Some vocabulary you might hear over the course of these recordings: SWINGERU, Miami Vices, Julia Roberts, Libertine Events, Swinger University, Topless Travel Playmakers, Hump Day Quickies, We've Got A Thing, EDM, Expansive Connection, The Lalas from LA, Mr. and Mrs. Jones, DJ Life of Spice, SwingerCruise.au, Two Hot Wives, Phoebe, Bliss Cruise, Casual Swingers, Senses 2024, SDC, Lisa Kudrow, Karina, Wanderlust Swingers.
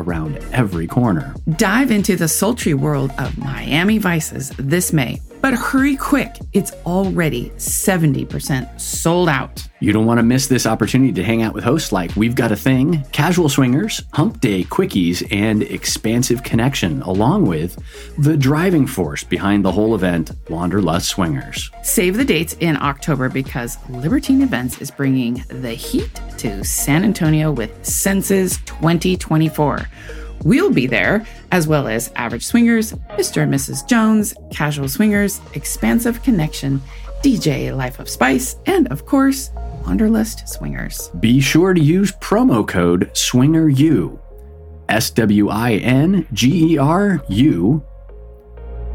around every corner. Dive into the sultry world of Miami Vices this May, but hurry quick. It's already 70% sold out. You don't want to miss this opportunity to hang out with hosts like We've Got A Thing, Casual Swingers, Hump Day Quickies, and Expansive Connection, along with the driving force behind the whole event, Wanderlust Swingers. Save the dates in October because Libertine Events is bringing the heat to San Antonio with Senses 2024. We'll be there, as well as Average Swingers, Mr. and Mrs. Jones, Casual Swingers, Expansive Connection, DJ Life of Spice, and of course, Wanderlust Swingers. Be sure to use promo code SWINGERU, SWINGERU,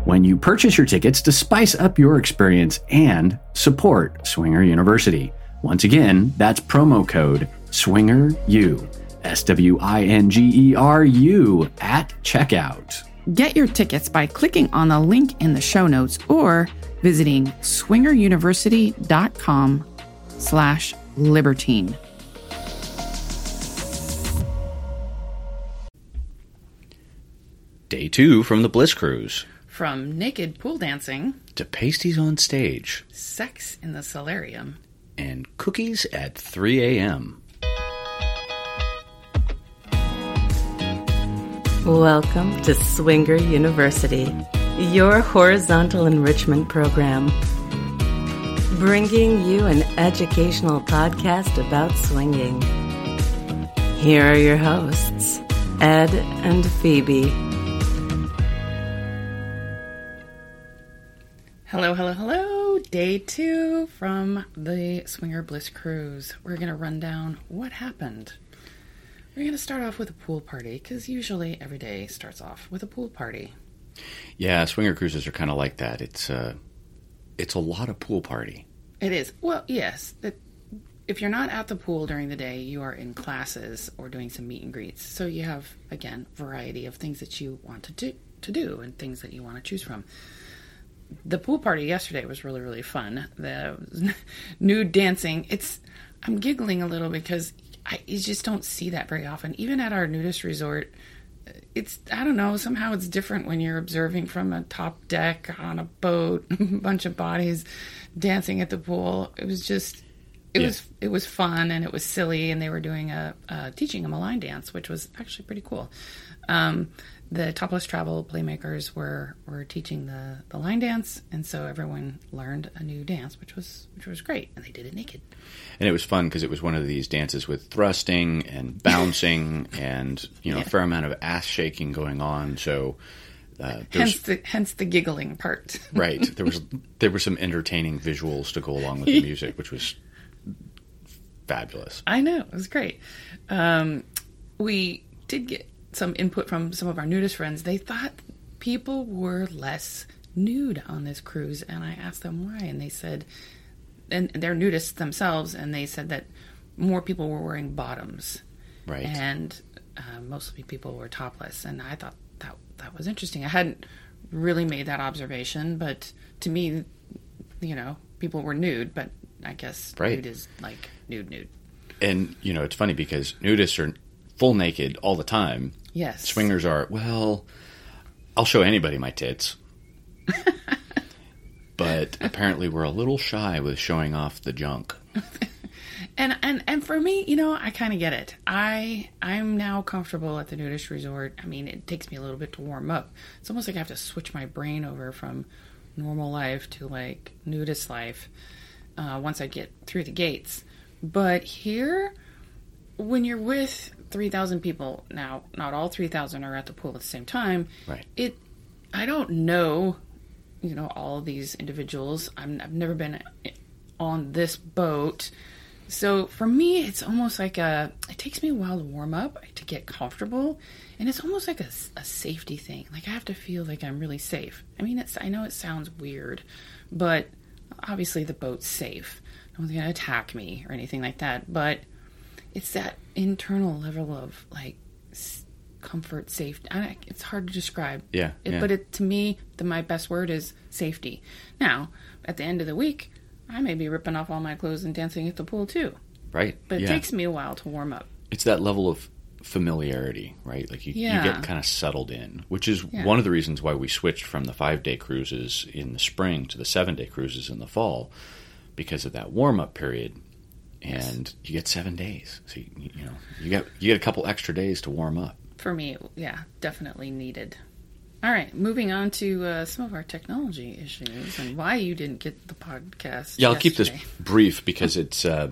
when you purchase your tickets to spice up your experience and support Swinger University. Once again, that's promo code SWINGERU. SWINGERU at checkout. Get your tickets by clicking on the link in the show notes or visiting swingeruniversity.com/libertine. Day 2 from the Bliss Cruise. From naked pool dancing to pasties on stage, sex in the solarium, and cookies at 3 a.m. Welcome to Swinger University, your horizontal enrichment program, bringing you an educational podcast about swinging. Here are your hosts, Ed and Phoebe. Hello, hello, hello. Day 2 from the Swinger Bliss Cruise. We're going to run down what happened. We're going to start off with a pool party, because usually every day starts off with a pool party. Yeah, swinger cruises are kind of like that. It's a lot of pool party. It is. Well, yes. If you're not at the pool during the day, you are in classes or doing some meet and greets. So you have, again, variety of things that you want to do and things that you want to choose from. The pool party yesterday was really, really fun. The nude dancing. I'm giggling a little because you just don't see that very often. Even at our nudist resort, I don't know, somehow it's different when you're observing from a top deck on a boat, a bunch of bodies dancing at the pool. It was fun and it was silly, and they were doing teaching them a line dance, which was actually pretty cool. The Topless Travel Playmakers were teaching the line dance, and so everyone learned a new dance, which was great, and they did it naked. And it was fun because it was one of these dances with thrusting and bouncing and a fair amount of ass shaking going on. So hence the giggling part. Right. There were some entertaining visuals to go along with the music, which was fabulous. I know, it was great. We did get some input from some of our nudist friends. They thought people were less nude on this cruise, and I asked them why, and they said, and they're nudists themselves, and they said that more people were wearing bottoms, right? And mostly people were topless, and I thought that was interesting. I hadn't really made that observation, but to me, people were nude, but I guess right. Nude is like nude. And it's funny because nudists are full naked all the time. Yes. Swingers are, well, I'll show anybody my tits. But apparently we're a little shy with showing off the junk. And for me, I kind of get it. I'm now comfortable at the nudist resort. I mean, it takes me a little bit to warm up. It's almost like I have to switch my brain over from normal life to like nudist life once I get through the gates. But here, when you're with 3,000 people, now not all 3,000 are at the pool at the same time. Right. I don't know, all these individuals. I've never been on this boat. So for me, it's almost like it takes me a while to warm up, to get comfortable, and it's almost like a safety thing. Like, I have to feel like I'm really safe. I mean, I know it sounds weird, but obviously the boat's safe. No one's going to attack me or anything like that, but it's that internal level of, like, comfort, safety. It's hard to describe. Yeah. But to me, my best word is safety. Now, at the end of the week, I may be ripping off all my clothes and dancing at the pool too. Right. But it takes me a while to warm up. It's that level of familiarity, right? Like you get kind of settled in, which is one of the reasons why we switched from the 5-day cruises in the spring to the 7-day cruises in the fall, because of that warm-up period. And you get 7 days. So, you get a couple extra days to warm up. For me, definitely needed. All right, moving on to some of our technology issues and why you didn't get the podcast. Yeah, I'll keep this brief because it's not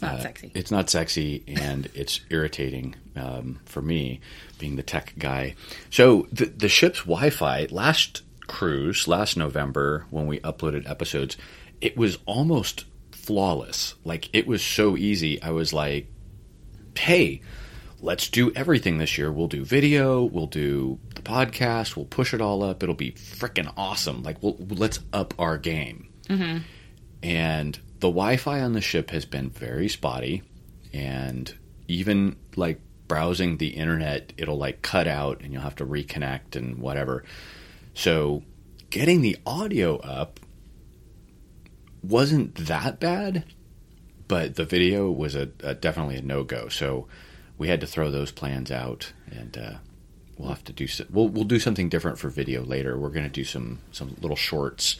sexy. It's not sexy, and it's irritating for me, being the tech guy. So the ship's Wi-Fi last November when we uploaded episodes, it was almost flawless. Like, it was so easy. I was like, hey, let's do everything this year. We'll do video, we'll do the podcast, we'll push it all up. It'll be freaking awesome. Like, let's up our game. Mm-hmm. And the Wi-Fi on the ship has been very spotty, and even like browsing the internet, it'll like cut out and you'll have to reconnect and whatever. So getting the audio up wasn't that bad, but the video was definitely a no-go. So we had to throw those plans out, and we'll have to do. We'll do something different for video later. We're going to do some little shorts,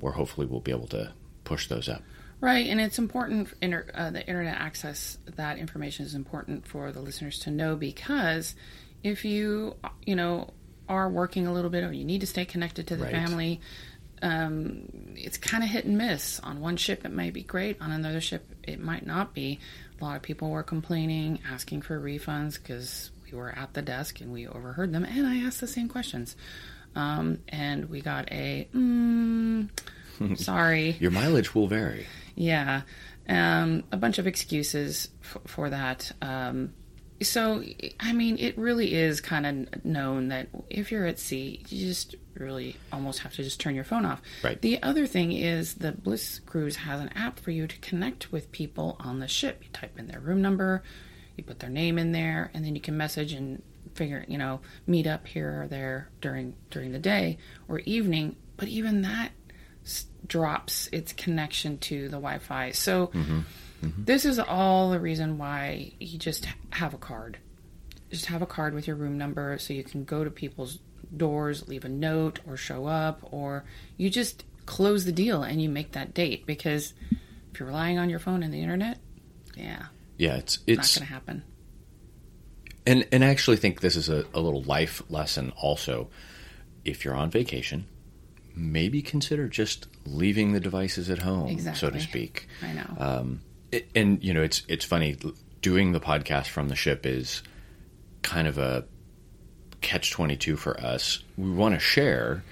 where hopefully we'll be able to push those up. Right, and it's important. The internet access, that information is important for the listeners to know, because if you are working a little bit, or you need to stay connected to the family, it's kind of hit and miss. On one ship, it might be great. On another ship, it might not be. A lot of people were complaining, asking for refunds, because we were at the desk and we overheard them. And I asked the same questions. And we got a, sorry. Your mileage will vary. Yeah. A bunch of excuses for that. So, I mean, it really is kind of known that if you're at sea, you just really almost have to just turn your phone off. Right. The other thing is the Bliss Cruise has an app for you to connect with people on the ship. You type in their room number, you put their name in there, and then you can message and figure, meet up here or there during the day or evening. But even that drops its connection to the Wi-Fi. So... Mm-hmm. Mm-hmm. This is all the reason why you just have a card. Just have a card with your room number so you can go to people's doors, leave a note, or show up, or you just close the deal and you make that date. Because if you're relying on your phone and the internet, it's not going to happen. And I actually think this is a little life lesson also. If you're on vacation, maybe consider just leaving the devices at home, so to speak. I know. It's funny, doing the podcast from the ship is kind of a catch-22 for us. We want to share,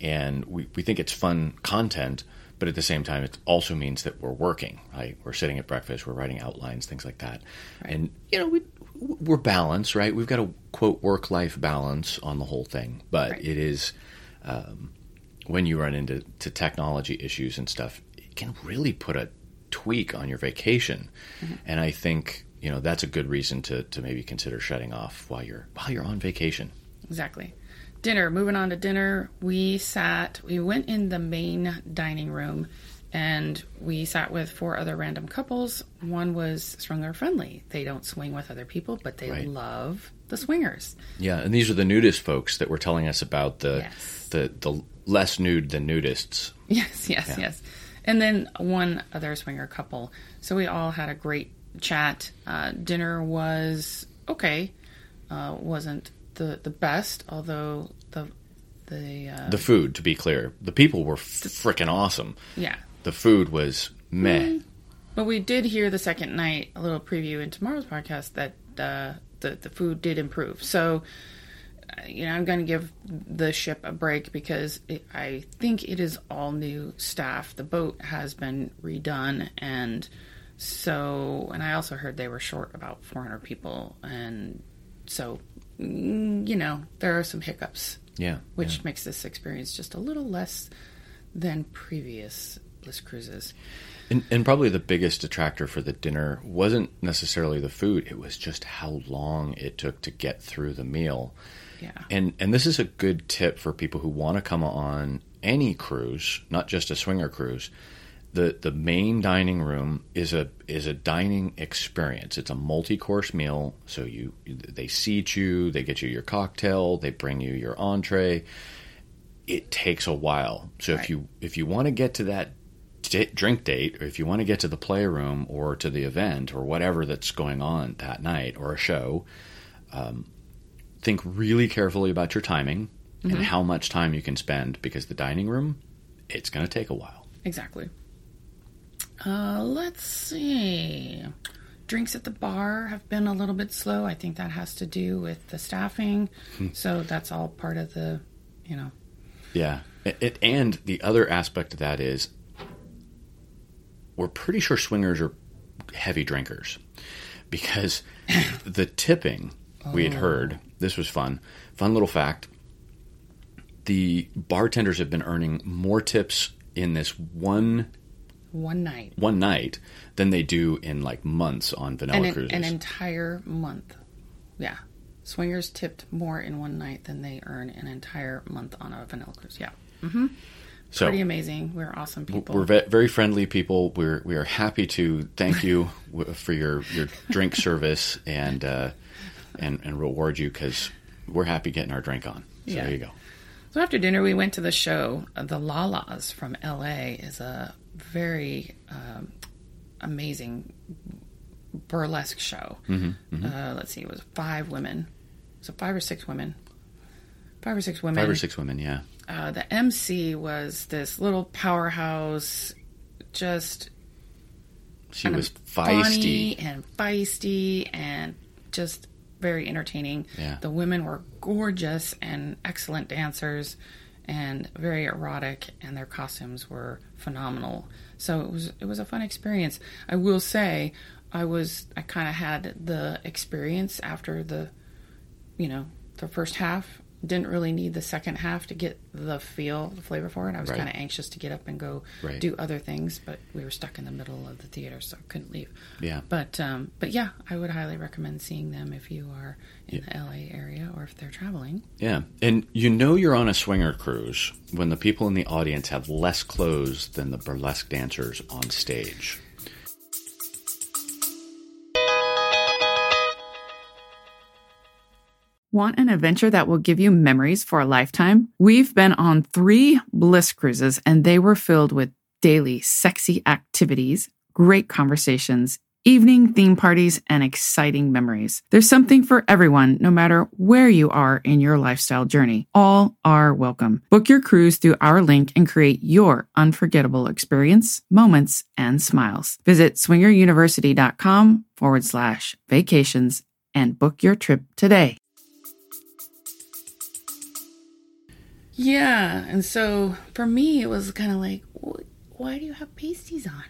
and we think it's fun content, but at the same time, it also means that we're working, right? We're sitting at breakfast, we're writing outlines, things like that. Right. And, we're balanced, right? We've got a, quote, work-life balance on the whole thing, but it is, when you run into technology issues and stuff, it can really put a tweak on your vacation. Mm-hmm. And I think, that's a good reason to maybe consider shutting off while you're on vacation. Exactly. Dinner, moving on to dinner. We went in the main dining room and we sat with 4 other random couples. One was swinger friendly. They don't swing with other people, but they love the swingers. Yeah. And these are the nudist folks that were telling us about the less nude than nudists. Yes. And then one other swinger couple. So we all had a great chat. Dinner was okay. Wasn't the best, although the food, to be clear. The people were freaking awesome. Yeah. The food was meh. Mm-hmm. But we did hear the second night, a little preview in tomorrow's podcast, that the food did improve. So... I'm going to give the ship a break because I think it is all new staff. The boat has been redone, and So, and I also heard they were short about 400 people. And so, you know, there are some hiccups. Yeah. Which makes this experience just a little less than previous Bliss Cruises. And probably the biggest detractor for the dinner wasn't necessarily the food. It was just how long it took to get through the meal. Yeah. And this is a good tip for people who want to come on any cruise, not just a swinger cruise. The main dining room is a dining experience. It's a multi-course meal. So they seat you, they get you your cocktail, they bring you your entree. It takes a while. So right. if you want to get to that drink date, or if you want to get to the playroom or to the event or whatever that's going on that night or a show, think really carefully about your timing mm-hmm. and how much time you can spend, because the dining room, it's going to take a while. Exactly. Let's see. Drinks at the bar have been a little bit slow. I think that has to do with the staffing. So that's all part of the, you know. Yeah. And the other aspect of that is we're pretty sure swingers are heavy drinkers, because the tipping we had heard, this was fun little fact. The bartenders have been earning more tips in this one night than they do in like months on vanilla cruises. An entire month. Yeah. Swingers tipped more in one night than they earn an entire month on a vanilla cruise. Yeah. Mm-hmm. So, pretty amazing. We're awesome people. We're very friendly people. We are happy to thank you for your drink service and reward you, because we're happy getting our drink on. So yeah. There you go. So after dinner, we went to the show. The Lalas from LA is a very amazing burlesque show. Mm-hmm, mm-hmm. Let's see, it was 5 women. So 5 or 6 women. 5 or 6 women. 5 or 6 women, yeah. The MC was this little powerhouse, just... She was feisty. And feisty and just... very entertaining. Yeah. The women were gorgeous and excellent dancers and very erotic, and their costumes were phenomenal. So it was a fun experience. I will say I kind of had the experience after the first half. Didn't really need the second half to get the flavor for it. I was kind of anxious to get up and go do other things, but we were stuck in the middle of the theater, so I couldn't leave. Yeah. But yeah, I would highly recommend seeing them if you are in the LA area or if they're traveling. Yeah. And you know you're on a swinger cruise when the people in the audience have less clothes than the burlesque dancers on stage. Want an adventure that will give you memories for a lifetime? We've been on 3 Bliss Cruises, and they were filled with daily sexy activities, great conversations, evening theme parties, and exciting memories. There's something for everyone, no matter where you are in your lifestyle journey. All are welcome. Book your cruise through our link and create your unforgettable experience, moments, and smiles. Visit swingeruniversity.com/vacations and book your trip today. Yeah, and so for me, it was kind of like, why do you have pasties on?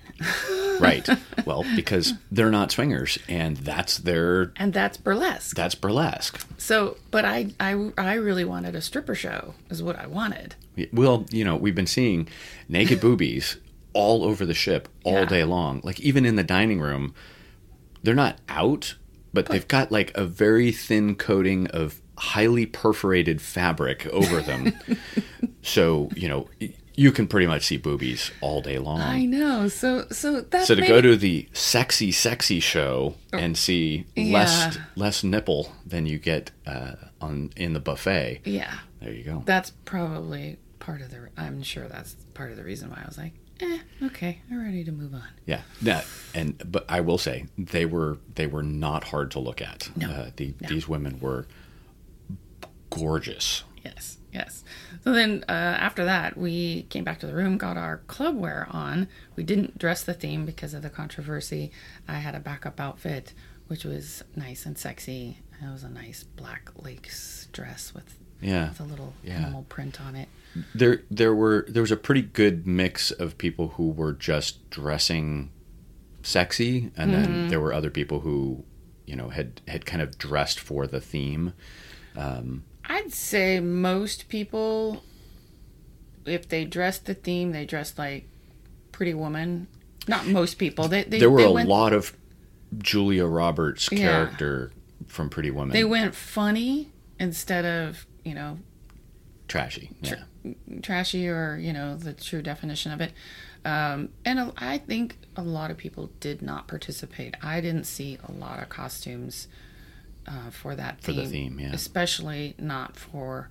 Right. Well, because they're not swingers, and that's their... And that's burlesque. That's burlesque. So, but I really wanted a stripper show, is what I wanted. Well, you know, we've been seeing naked boobies all over the ship all day long. Like, even in the dining room, they're not out, but they've got, like, a very thin coating of highly perforated fabric over them. So, you know, you can pretty much see boobies all day long. I know. So to go to the sexy show and see less nipple than you get in the buffet. Yeah. There you go. That's probably I'm sure that's part of the reason why I was like, okay, I'm ready to move on. Yeah. Yeah. But I will say they were not hard to look at. No. These women were gorgeous. Yes. So then after that, we came back to the room, got our club wear on. We didn't dress the theme because of the controversy. I had a backup outfit, which was nice and sexy. It was a nice black lace dress with a little animal print on it. There was a pretty good mix of people who were just dressing sexy, and then there were other people who, you know, had kind of dressed for the theme. I'd say most people, if they dressed the theme, they dressed like Pretty Woman. Not most people. There were a lot of Julia Roberts' character from Pretty Woman. They went funny instead of, you know, trashy. Trashy, or, you know, the true definition of it. And I think a lot of people did not participate. I didn't see a lot of costumes for that theme. For the theme, yeah. Especially not for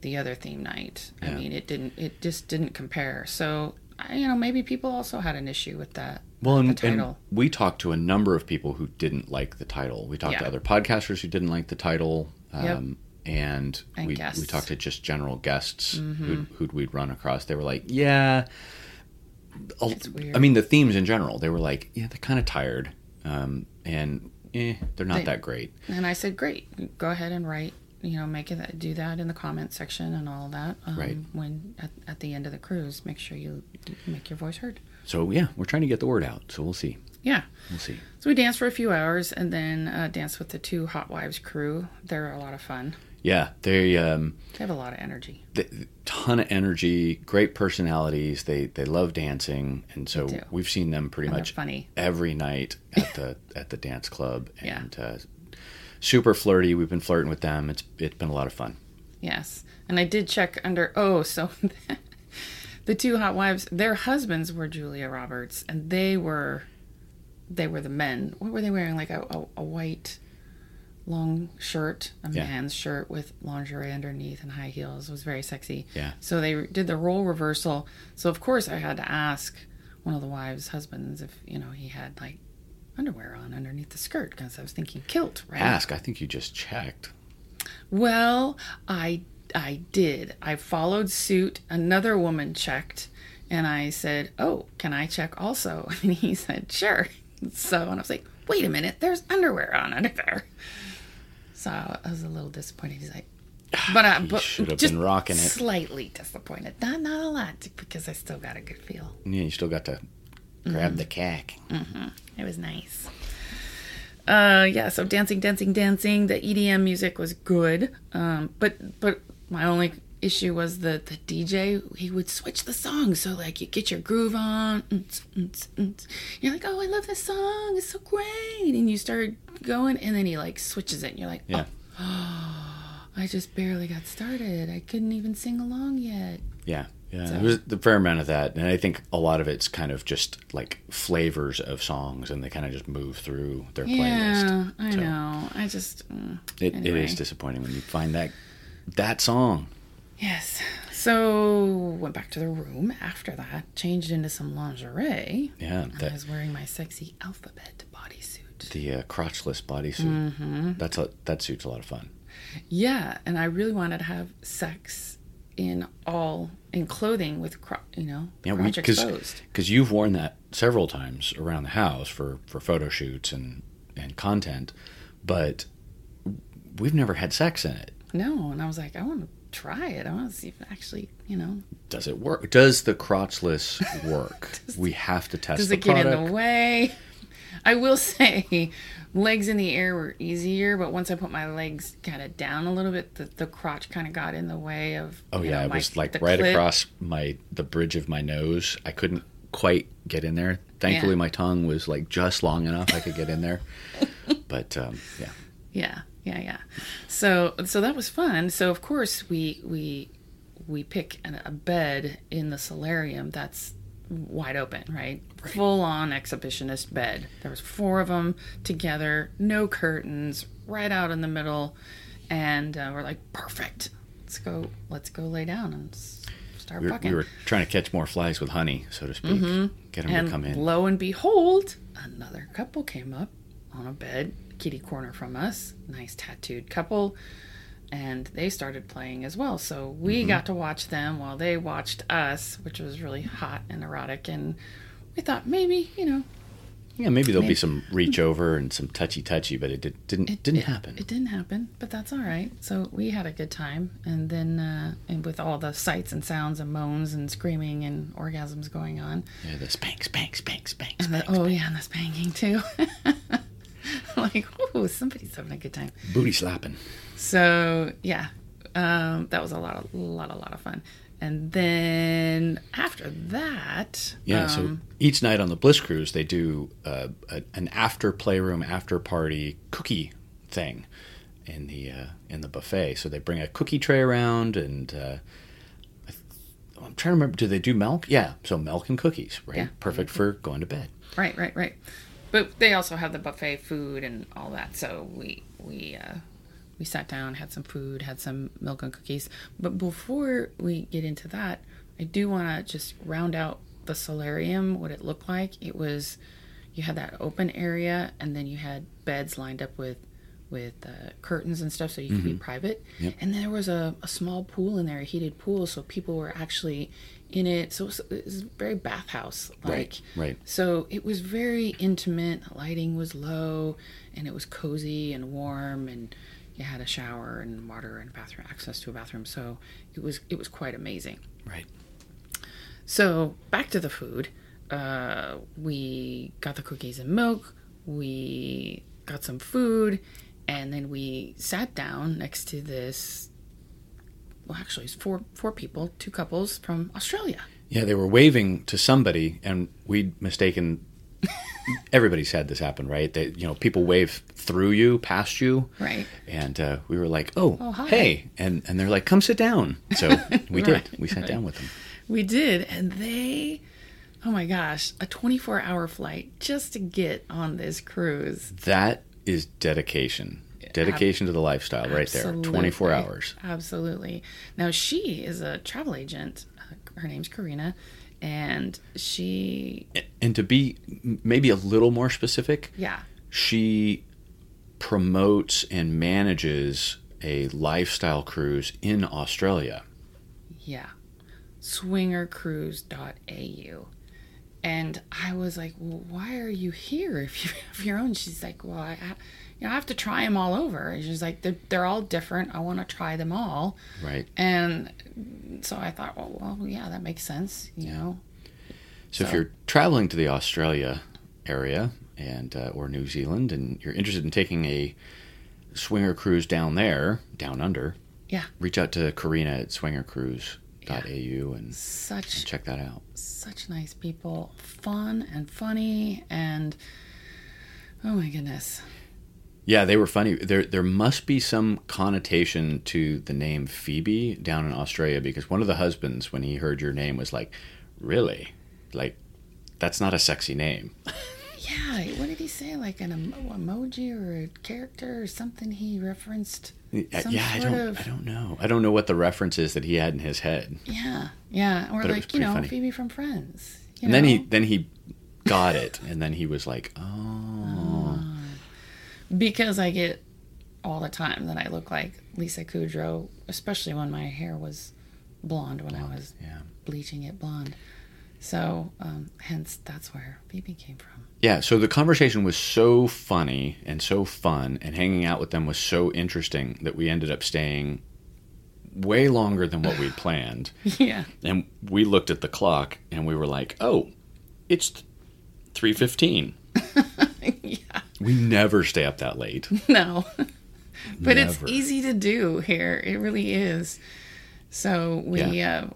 the other theme night. Yeah. I mean, it just didn't compare. So, you know, maybe people also had an issue with that. Well, and, title. And we talked to a number of people who didn't like the title. We talked to other podcasters who didn't like the title. And we talked to just general guests who'd we'd run across. They were like, I mean, the themes in general, they were like, they're kind of tired. They're not that great. And I said, great, go ahead and write, you know, do that in the comment section and all that. Right. When at the end of the cruise, make sure you make your voice heard. So we're trying to get the word out. So we'll see. Yeah. We'll see. So we danced for a few hours and then danced with the Two Hot Wives crew. They're a lot of fun. Yeah. They have a lot of energy. Ton of energy, great personalities. They love dancing. And so we've seen them pretty much every night at the dance club. And super flirty. We've been flirting with them. It's been a lot of fun. Yes. And I did check so the Two Hot Wives, their husbands were Julia Roberts, and they were the men. What were they wearing? Like a white long shirt, man's shirt with lingerie underneath and high heels. It was very sexy. Yeah. So they did the role reversal. So of course I had to ask one of the wives' husbands if, you know, he had like underwear on underneath the skirt, because I was thinking kilt, right? Ask. I think you just checked. Well, I did. I followed suit. Another woman checked, and I said, "Oh, can I check also?" And he said, "Sure." So, and I was like, wait a minute, there's underwear on under there. So I was a little disappointed. He's like, but should have been rocking it. Slightly disappointed. Not a lot, because I still got a good feel. Yeah, you still got to grab the cack. Mm-hmm. It was nice. So dancing. The EDM music was good. But my only issue was the DJ, he would switch the song. So, like, you get your groove on. You're like, oh, I love this song. It's so great. And you start going, and then he, like, switches it. And you're like, I just barely got started. I couldn't even sing along yet. Yeah. Yeah. So. It was a fair amount of that. And I think a lot of it's kind of just, like, flavors of songs, and they kind of just move through their playlist. Yeah, I know. I just... It is disappointing when you find that song. Yes. So went back to the room after that, changed into some lingerie. Yeah. I was wearing my sexy alphabet bodysuit. The crotchless bodysuit. Mm-hmm. That suit's a lot of fun. Yeah. And I really wanted to have sex in clothing with, crotch exposed. Because you've worn that several times around the house for photo shoots and content, but we've never had sex in it. No. And I was like, I want to try it. I want to see if it actually, you know. Does it work? Does the crotchless work? We have to test the product. Does it get in the way? I will say, legs in the air were easier, but once I put my legs kind of down a little bit, the crotch kind of got in the way of. Oh yeah, it was like right across the bridge of my nose. I couldn't quite get in there. Thankfully, my tongue was like just long enough I could get in there. But Yeah. So that was fun. So of course we pick a bed in the solarium that's wide open, right? Full on exhibitionist bed. There was 4 of them together, no curtains, right out in the middle, and we're like, perfect. Let's go lay down and start fucking. We were trying to catch more flies with honey, so to speak. Mm-hmm. Get them to come in. And lo and behold, another couple came up on a bed. Kitty corner from us, nice tattooed couple, and they started playing as well, so we got to watch them while they watched us, which was really hot and erotic, and we thought maybe, you know, Yeah, maybe there'll be some reach over and some touchy, but it didn't happen. It didn't happen, but that's all right. So we had a good time, and then and with all the sights and sounds and moans and screaming and orgasms going on. Yeah, the spank. And the spanking too. Like, oh, somebody's having a good time. Booty slapping. So yeah, that was a lot of fun. And then after that... Yeah, so each night on the Bliss Cruise, they do an after-playroom, after-party cookie thing in the buffet. So they bring a cookie tray around, and I'm trying to remember, do they do milk? Yeah, so milk and cookies, right? Yeah. Perfect for going to bed. Right. But they also have the buffet food and all that, so we sat down, had some food, had some milk and cookies. But before we get into that, I do want to just round out the solarium, what it looked like. It was, you had that open area, and then you had beds lined up with curtains and stuff so you could be private. Yep. And there was a small pool in there, a heated pool, so people were actually in it. So it was very bathhouse-like. Right. So it was very intimate. The lighting was low, and it was cozy and warm, and... You had a shower and water and bathroom access to a bathroom, so it was quite amazing. Right. So back to the food, we got the cookies and milk, we got some food, and then we sat down next to this. Well, actually, it's four people, two couples from Australia. Yeah, they were waving to somebody, and we'd mistaken. Everybody's had this happen, right? They, people wave through you, past you, right? And we were like, "Oh, hey!" And they're like, "Come sit down." So we did. Right, we sat down with them. We did, and they, oh my gosh, a 24-hour flight just to get on this cruise. That is dedication. Dedication to the lifestyle, right there. 24 hours. Absolutely. Now she is a travel agent. Her name's Karina. And she... And to be maybe a little more specific, yeah, she promotes and manages a lifestyle cruise in Australia. Yeah. SwingerCruise.au. And I was like, well, why are you here if you have your own? She's like, well, I have to try them all over. And she's like, they're all different. I want to try them all. Right. And so I thought, well, yeah, that makes sense, you know. So if you're traveling to the Australia area and or New Zealand and you're interested in taking a swinger cruise down there, down under, reach out to Karina at SwingerCruise.au and check that out. Such nice people. Fun and funny and, oh my goodness. Yeah, they were funny. There must be some connotation to the name Phoebe down in Australia because one of the husbands, when he heard your name, was like, really? Like, that's not a sexy name. Yeah, what did he say? Like an emoji or a character or something he referenced? I don't know. I don't know what the reference is that he had in his head. Yeah. Or but like, funny. Phoebe from Friends. You know? Then he got it, and then he was like, oh. Because I get all the time that I look like Lisa Kudrow, especially when my hair was blonde, I was bleaching it blonde. So, hence, that's where Phoebe came from. Yeah, so the conversation was so funny and so fun, and hanging out with them was so interesting that we ended up staying way longer than what we'd planned. Yeah. And we looked at the clock, and we were like, oh, it's 3:15. Yeah. We never stay up that late. No. But never. It's easy to do here. It really is. So we're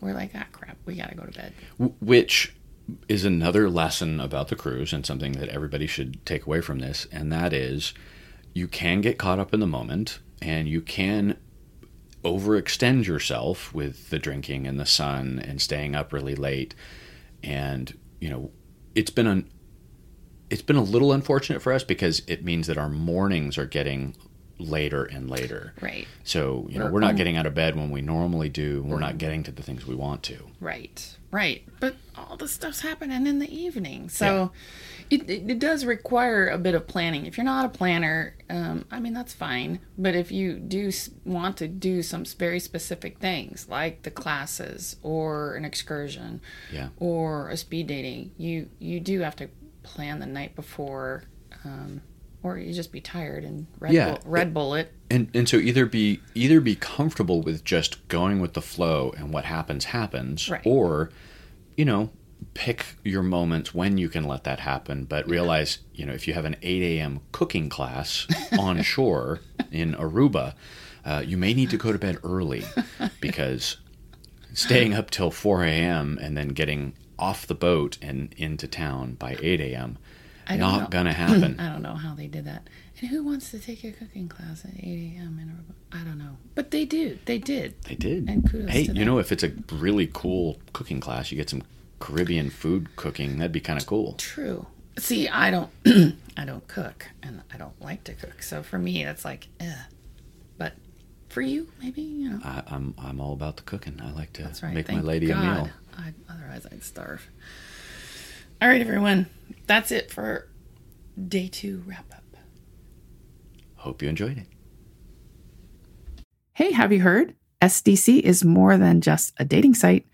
like, ah, crap, we got to go to bed. Which is another lesson about the cruise and something that everybody should take away from this. And that is you can get caught up in the moment and you can overextend yourself with the drinking and the sun and staying up really late. And, it's been a little unfortunate for us because it means that our mornings are getting later and later. Right. So, we're not getting out of bed when we normally do. We're not getting to the things we want to. Right. But all the stuff's happening in the evening. So it does require a bit of planning. If you're not a planner, that's fine. But if you do want to do some very specific things like the classes or an excursion or a speed dating, you do have to plan the night before, or you just be tired and Red Bull it. And so either be comfortable with just going with the flow and what happens, right. Or, pick your moments when you can let that happen, but realize, if you have an 8 a.m. cooking class on shore in Aruba, you may need to go to bed early, because staying up till 4 a.m. and then getting off the boat and into town by 8 a.m. not going to happen. I don't know how they did that. And who wants to take a cooking class at 8 a.m. in Aruba? I don't know. But they do. They did. And kudos to them. If it's a really cool cooking class, you get some Caribbean food cooking. That'd be kind of cool. True. See, I don't cook, and I don't like to cook. So for me, that's like, but for you, maybe, I'm all about the cooking. I like to make my lady a meal. Otherwise, I'd starve. All right, everyone. That's it for day 2 wrap up. Hope you enjoyed it. Hey, have you heard? SDC is more than just a dating site.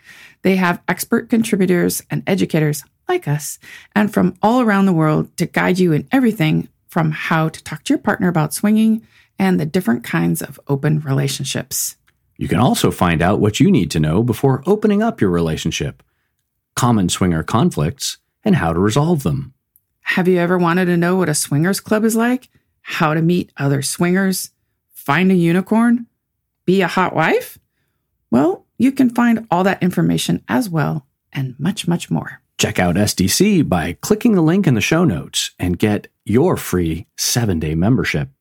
They have expert contributors and educators like us, and from all around the world to guide you in everything from how to talk to your partner about swinging and the different kinds of open relationships. You can also find out what you need to know before opening up your relationship, common swinger conflicts, and how to resolve them. Have you ever wanted to know what a swingers club is like? How to meet other swingers? Find a unicorn? Be a hot wife? Well, you can find all that information as well, and much, much more. Check out SDC by clicking the link in the show notes and get your free 7-day membership.